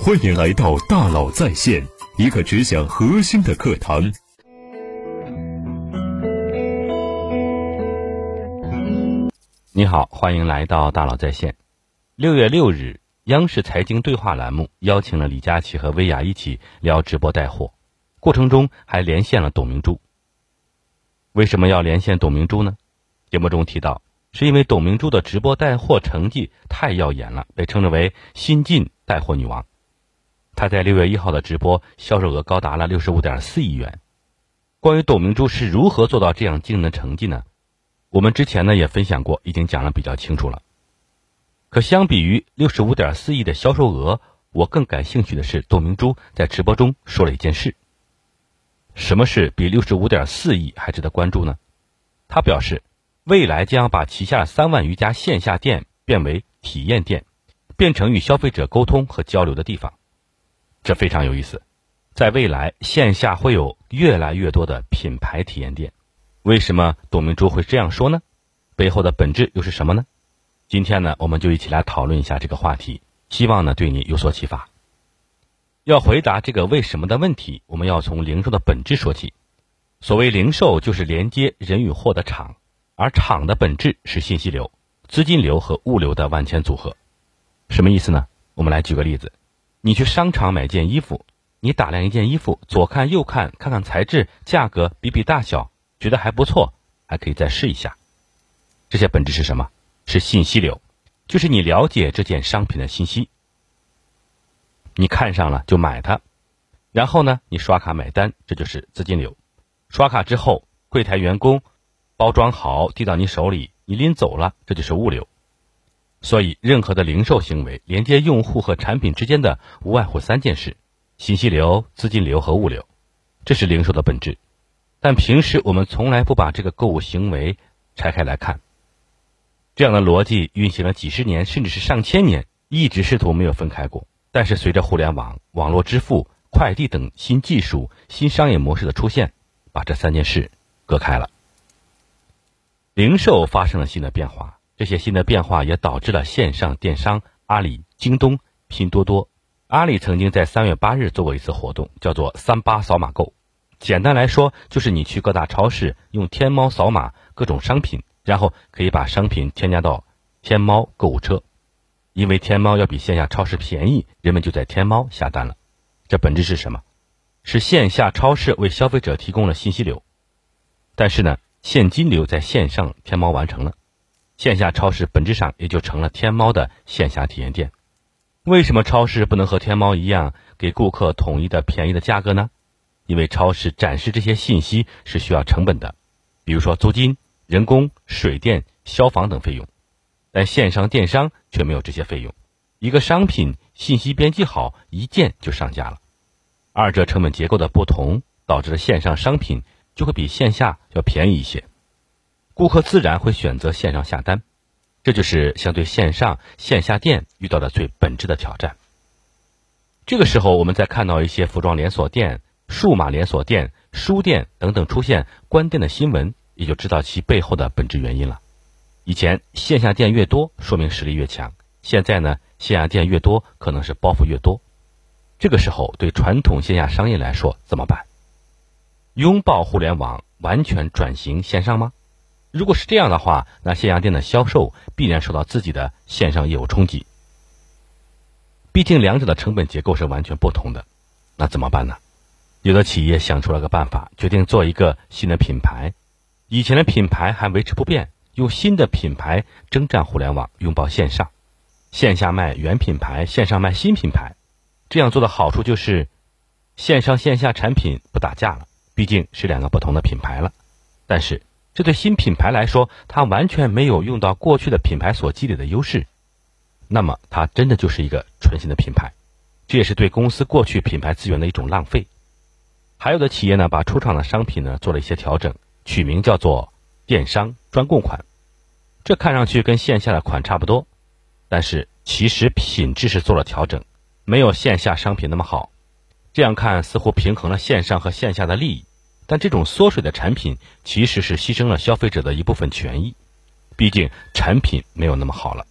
欢迎来到大佬在线，一个只讲核心的课堂。你好，欢迎来到大佬在线。6月6日，央视财经对话栏目邀请了李佳琦和薇娅一起聊直播带货，过程中还连线了董明珠。为什么要连线董明珠呢？节目中提到，是因为董明珠的直播带货成绩太耀眼了，被称之为新晋带货女王。她在6月1号的直播销售额高达了 65.4 亿元。关于董明珠是如何做到这样惊人的成绩呢？我们之前也分享过，已经讲了比较清楚了。可相比于 65.4 亿的销售额，我更感兴趣的是董明珠在直播中说了一件事。什么事比 65.4 亿还值得关注呢？她表示，未来将把旗下3万余家线下店变为体验店，变成与消费者沟通和交流的地方。这非常有意思，在未来线下会有越来越多的品牌体验店。为什么董明珠会这样说呢？背后的本质又是什么呢？今天我们就一起来讨论一下这个话题，希望对你有所启发。要回答这个为什么的问题，我们要从零售的本质说起。所谓零售，就是连接人与货的场，而场的本质是信息流、资金流和物流的万千组合。什么意思呢？我们来举个例子，你去商场买件衣服，你打量一件衣服，左看右看，看看材质、价格，比比大小，觉得还不错，还可以再试一下。这些本质是什么？是信息流，就是你了解这件商品的信息。你看上了就买它，然后你刷卡买单，这就是资金流。刷卡之后，柜台员工包装好递到你手里，你拎走了，这就是物流。所以任何的零售行为连接用户和产品之间的无外乎3件事：信息流、资金流和物流。这是零售的本质。但平时我们从来不把这个购物行为拆开来看。这样的逻辑运行了几十年甚至是上千年，一直试图没有分开过。但是随着互联网、网络支付、快递等新技术、新商业模式的出现，把这3件事隔开了。零售发生了新的变化，这些新的变化也导致了线上电商阿里、京东、拼多多。阿里曾经在3月8日做过一次活动，叫做38扫码购。简单来说，就是你去各大超市用天猫扫码各种商品，然后可以把商品添加到天猫购物车。因为天猫要比线下超市便宜，人们就在天猫下单了。这本质是什么？是线下超市为消费者提供了信息流。但是现金流在线上天猫完成了，线下超市本质上也就成了天猫的线下体验店。为什么超市不能和天猫一样给顾客统一的便宜的价格呢？因为超市展示这些信息是需要成本的，比如说租金、人工、水电、消防等费用。但线上电商却没有这些费用，一个商品信息编辑好，一键就上架了。二者成本结构的不同，导致了线上商品就会比线下要便宜一些，顾客自然会选择线上下单。这就是相对线上线下店遇到的最本质的挑战。这个时候我们再看到一些服装连锁店、数码连锁店、书店等等出现关店的新闻，也就知道其背后的本质原因了。以前线下店越多说明实力越强，现在线下店越多可能是包袱越多。这个时候对传统线下商业来说怎么办？拥抱互联网，完全转型线上吗？如果是这样的话，那线下店的销售必然受到自己的线上业务冲击。毕竟两者的成本结构是完全不同的。那怎么办呢？有的企业想出了个办法，决定做一个新的品牌，以前的品牌还维持不变，用新的品牌征战互联网，拥抱线上，线下卖原品牌，线上卖新品牌。这样做的好处就是线上线下产品不打架了，毕竟是2个不同的品牌了。但是这对新品牌来说，它完全没有用到过去的品牌所积累的优势，那么它真的就是一个纯新的品牌。这也是对公司过去品牌资源的一种浪费。还有的企业把出厂的商品做了一些调整，取名叫做电商专供款。这看上去跟线下的款差不多，但是其实品质是做了调整，没有线下商品那么好。这样看似乎平衡了线上和线下的利益，但这种缩水的产品其实是牺牲了消费者的一部分权益，毕竟产品没有那么好了。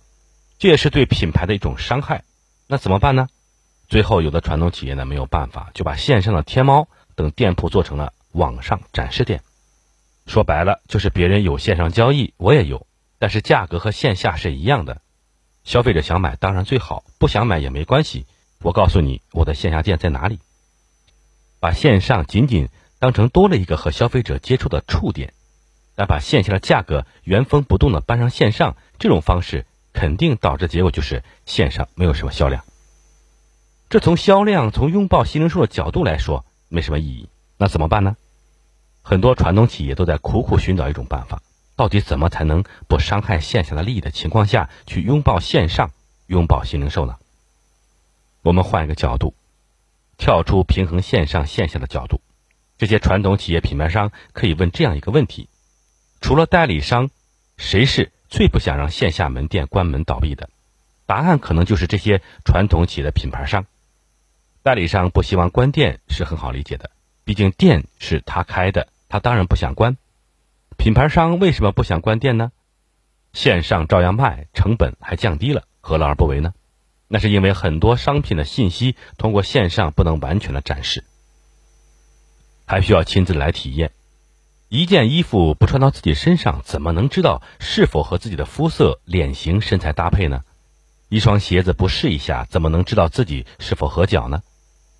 这也是对品牌的一种伤害。那怎么办呢？最后有的传统企业呢没有办法，就把线上的天猫等店铺做成了网上展示店。说白了就是别人有线上交易我也有，但是价格和线下是一样的。消费者想买当然最好，不想买也没关系，我告诉你我的线下店在哪里。把线上仅仅当成多了一个和消费者接触的触点，但把线下的价格原封不动的搬上线上，这种方式肯定导致结果就是线上没有什么销量。这从销量从拥抱新零售的角度来说没什么意义，那怎么办呢？很多传统企业都在苦苦寻找一种办法，到底怎么才能不伤害线下的利益的情况下去拥抱线上，拥抱新零售呢？我们换一个角度，跳出平衡线上线下的角度，这些传统企业品牌商可以问这样一个问题，除了代理商，谁是最不想让线下门店关门倒闭的？答案可能就是这些传统企业的品牌商。代理商不希望关店是很好理解的，毕竟店是他开的，他当然不想关。品牌商为什么不想关店呢？线上照样卖，成本还降低了，何乐而不为呢？那是因为很多商品的信息通过线上不能完全的展示，还需要亲自来体验。一件衣服不穿到自己身上，怎么能知道是否和自己的肤色、脸型、身材搭配呢？一双鞋子不试一下，怎么能知道自己是否合脚呢？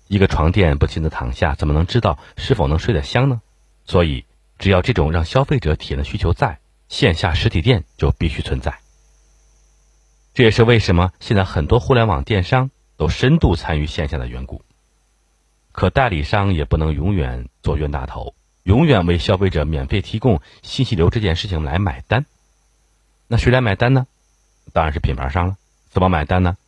一个床垫不亲自躺下，怎么能知道是否能睡得香呢？所以，只要这种让消费者体验的需求在，线下实体店就必须存在。这也是为什么现在很多互联网电商都深度参与线下的缘故。可代理商也不能永远做冤大头，永远为消费者免费提供信息流这件事情来买单。那谁来买单呢？当然是品牌商了。怎么买单呢？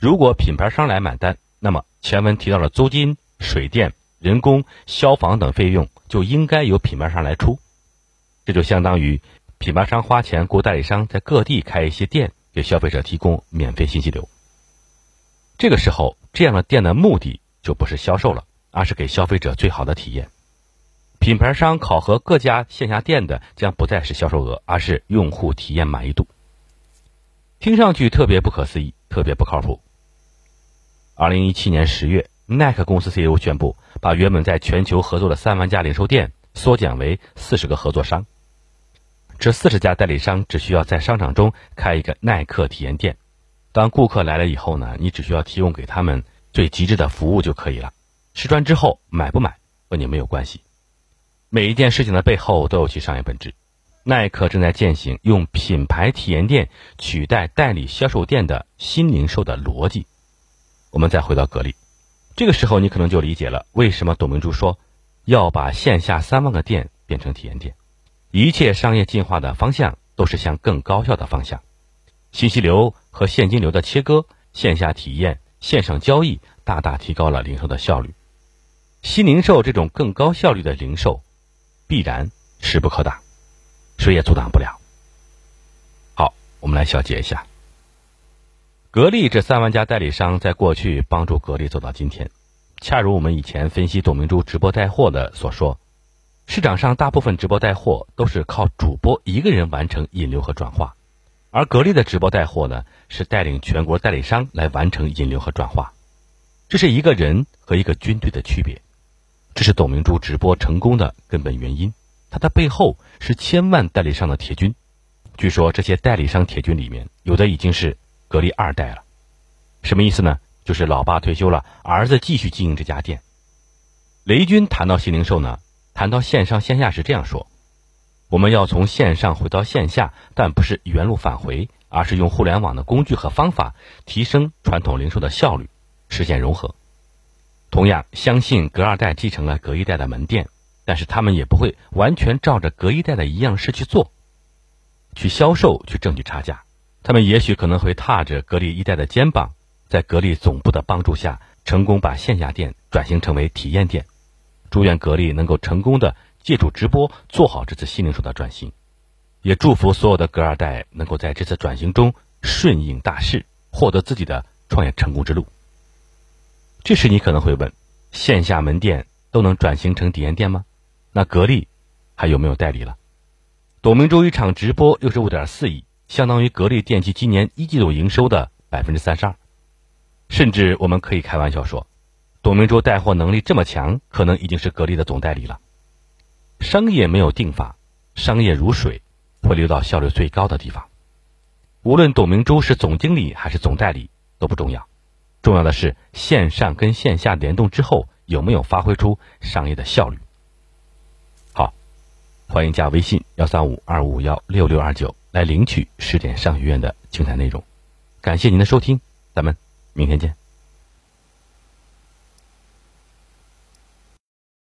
如果品牌商来买单，那么前文提到的租金、水电、人工、消防等费用就应该由品牌商来出。这就相当于品牌商花钱雇代理商在各地开一些店，给消费者提供免费信息流。这个时候，这样的店的目的就不是销售了，而是给消费者最好的体验。品牌商考核各家线下店的将不再是销售额，而是用户体验满意度。听上去特别不可思议，特别不靠谱。2017年10月，耐克公司 CEO 宣布，把原本在全球合作的3万家零售店缩减为40个合作商。这40家代理商只需要在商场中开一个耐克体验店。当顾客来了以后呢，你只需要提供给他们最极致的服务就可以了。试穿之后买不买和你没有关系。每一件事情的背后都有其商业本质。耐克正在践行用品牌体验店取代代理销售店的新零售的逻辑。我们再回到格力，这个时候你可能就理解了为什么董明珠说要把线下3万个店变成体验店。一切商业进化的方向都是向更高效的方向，信息流和现金流的切割，线下体验、线上交易大大提高了零售的效率。新零售这种更高效率的零售必然势不可挡，谁也阻挡不了。好，我们来小结一下，格力这3万家代理商在过去帮助格力走到今天，恰如我们以前分析董明珠直播带货的所说，市场上大部分直播带货都是靠主播一个人完成引流和转化，而格力的直播带货呢，是带领全国代理商来完成引流和转化，这是一个人和一个军队的区别。这是董明珠直播成功的根本原因，它的背后是千万代理商的铁军。据说这些代理商铁军里面，有的已经是格力二代了。什么意思呢？就是老爸退休了，儿子继续经营这家店。雷军谈到新零售呢，谈到线上线下是这样说，我们要从线上回到线下，但不是原路返回，而是用互联网的工具和方法提升传统零售的效率，实现融合。同样相信格二代继承了格一代的门店，但是他们也不会完全照着格一代的一样事去做，去销售，去挣取差价。他们也许可能会踏着格力一代的肩膀，在格力总部的帮助下，成功把线下店转型成为体验店。祝愿格力能够成功的借助直播做好这次新零售的转型，也祝福所有的格二代能够在这次转型中顺应大势，获得自己的创业成功之路。这时你可能会问，线下门店都能转型成体验店吗？那格力还有没有代理了？董明珠一场直播65.4亿，相当于格力电器今年一季度营收的32%。甚至我们可以开玩笑说，董明珠带货能力这么强，可能已经是格力的总代理了。商业没有定法，商业如水，会流到效率最高的地方。无论董明珠是总经理还是总代理都不重要，重要的是线上跟线下联动之后有没有发挥出商业的效率。好，欢迎加微信13525516629来领取10点商学院的精彩内容。感谢您的收听，咱们明天见。